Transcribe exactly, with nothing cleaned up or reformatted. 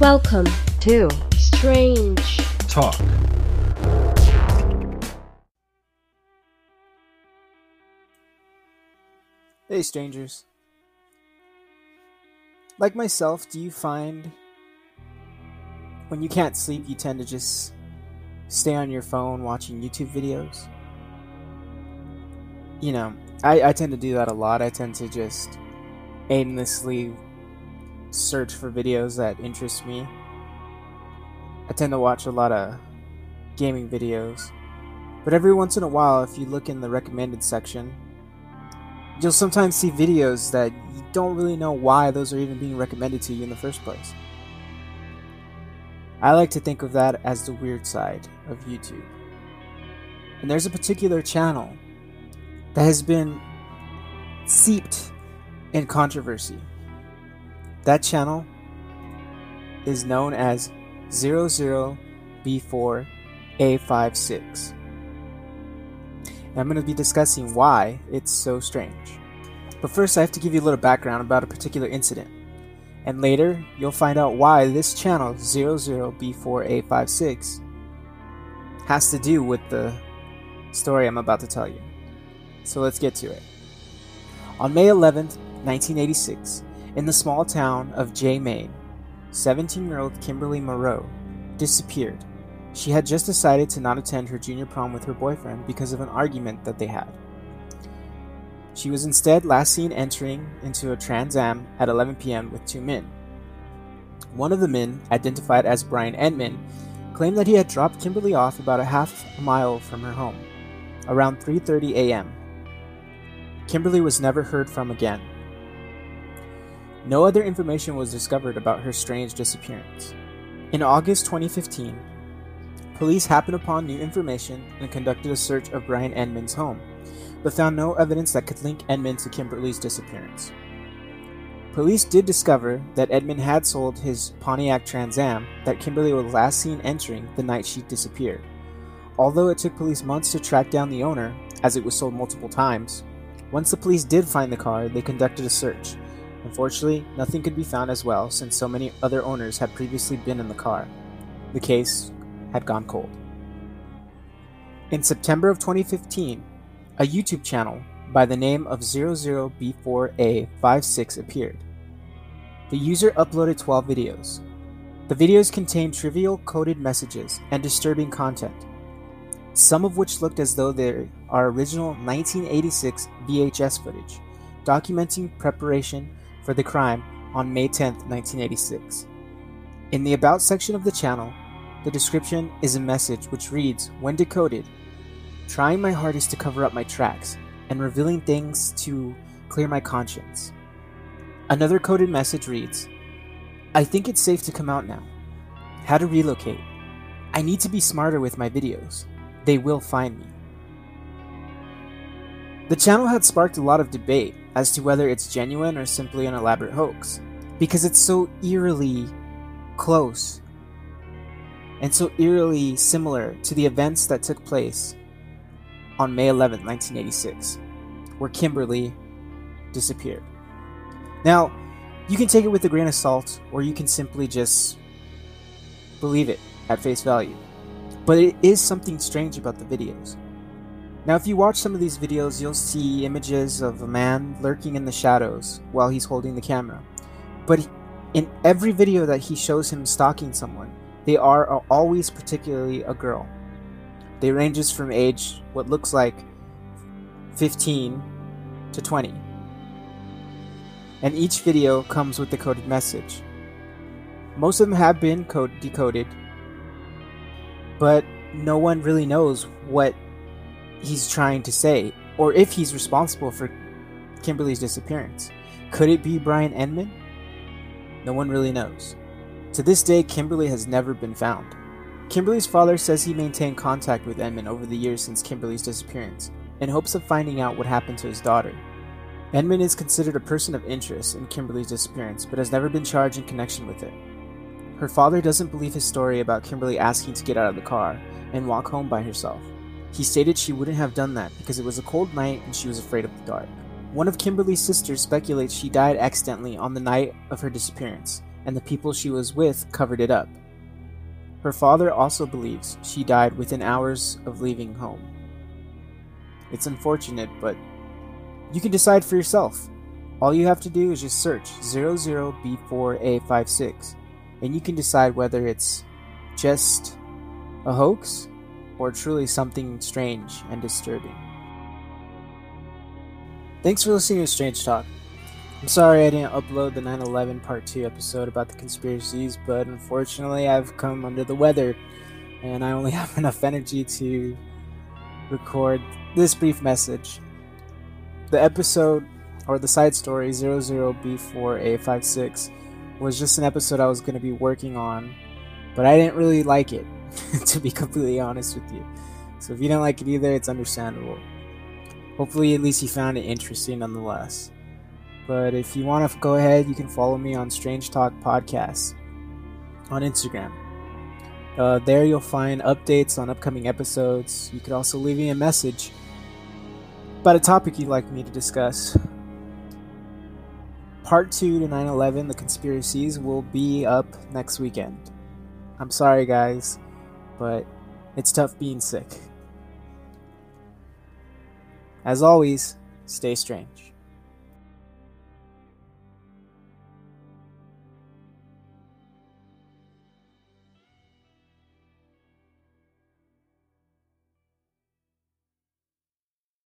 Welcome to Strange Talk. Hey, strangers. Like myself, do you find when you can't sleep, you tend to just stay on your phone watching YouTube videos? You know, I, I tend to do that a lot. I tend to just aimlessly search for videos that interest me. I tend to watch a lot of gaming videos. But every once in a while, if you look in the recommended section, you'll sometimes see videos that you don't really know why those are even being recommended to you in the first place. I like to think of that as the weird side of YouTube. And there's a particular channel that has been seeped in controversy. That channel is known as zero zero B four A five six. And I'm going to be discussing why it's so strange. But first I have to give you a little background about a particular incident. And later, you'll find out why this channel, zero zero B four A five six, has to do with the story I'm about to tell you. So let's get to it. On May eleventh, nineteen eighty-six, in the small town of Jay, Maine, seventeen-year-old Kimberly Moreau disappeared. She had just decided to not attend her junior prom with her boyfriend because of an argument that they had. She was instead last seen entering into a Trans Am at eleven p.m. with two men. One of the men, identified as Brian Edmond, claimed that he had dropped Kimberly off about a half a mile from her home, around three thirty a.m. Kimberly was never heard from again. No other information was discovered about her strange disappearance. In August twenty fifteen, police happened upon new information and conducted a search of Brian Enman's home, but found no evidence that could link Edmond to Kimberly's disappearance. Police did discover that Edmond had sold his Pontiac Trans Am that Kimberly was last seen entering the night she disappeared. Although it took police months to track down the owner, as it was sold multiple times, once the police did find the car, they conducted a search. Unfortunately, nothing could be found as well, since so many other owners had previously been in the car. The case had gone cold. In September of twenty fifteen, a YouTube channel by the name of zero zero B four A five six appeared. The user uploaded twelve videos. The videos contained trivial coded messages and disturbing content, some of which looked as though they are original nineteen eighty-six V H S footage, documenting preparation for the crime on May tenth, nineteen eighty-six. In the About section of the channel, the description is a message which reads, when decoded, trying my hardest to cover up my tracks and revealing things to clear my conscience. Another coded message reads, I think it's safe to come out now. How to relocate. I need to be smarter with my videos. They will find me. The channel had sparked a lot of debate as to whether it's genuine or simply an elaborate hoax, because it's so eerily close and so eerily similar to the events that took place on May eleventh, nineteen eighty-six, where Kimberly disappeared. Now, you can take it with a grain of salt, or you can simply just believe it at face value. But it is something strange about the videos. Now, if you watch some of these videos, you'll see images of a man lurking in the shadows while he's holding the camera. But in every video that he shows him stalking someone, they are always particularly a girl. They ranges from age what looks like fifteen to twenty. And each video comes with the coded message. Most of them have been code decoded, but no one really knows what he's trying to say, or if he's responsible for Kimberly's disappearance. Could it be Brian Enman? No one really knows. To this day, Kimberly has never been found. Kimberly's father says he maintained contact with Edmond over the years since Kimberly's disappearance, in hopes of finding out what happened to his daughter. Edmond is considered a person of interest in Kimberly's disappearance, but has never been charged in connection with it. Her father doesn't believe his story about Kimberly asking to get out of the car and walk home by herself. He stated she wouldn't have done that because it was a cold night and she was afraid of the dark. One of Kimberly's sisters speculates she died accidentally on the night of her disappearance, and the people she was with covered it up. Her father also believes she died within hours of leaving home. It's unfortunate, but you can decide for yourself. All you have to do is just search zero zero B four A five six, and you can decide whether it's just a hoax or truly something strange and disturbing. Thanks for listening to Strange Talk. I'm sorry I didn't upload the nine eleven part two episode about the conspiracies, but unfortunately I've come under the weather, and I only have enough energy to record this brief message. The episode, or the side story, zero zero B four A five six, was just an episode I was going to be working on, but I didn't really like it, to be completely honest with you. So if you don't like it either, it's understandable. Hopefully at least you found it interesting nonetheless. But if you want to go ahead, you can follow me on Strange Talk Podcasts on Instagram. Uh, there you'll find updates on upcoming episodes. You could also leave me a message about a topic you'd like me to discuss. Part two to nine eleven, the conspiracies, will be up next weekend. I'm sorry guys, but it's tough being sick. As always, stay strange.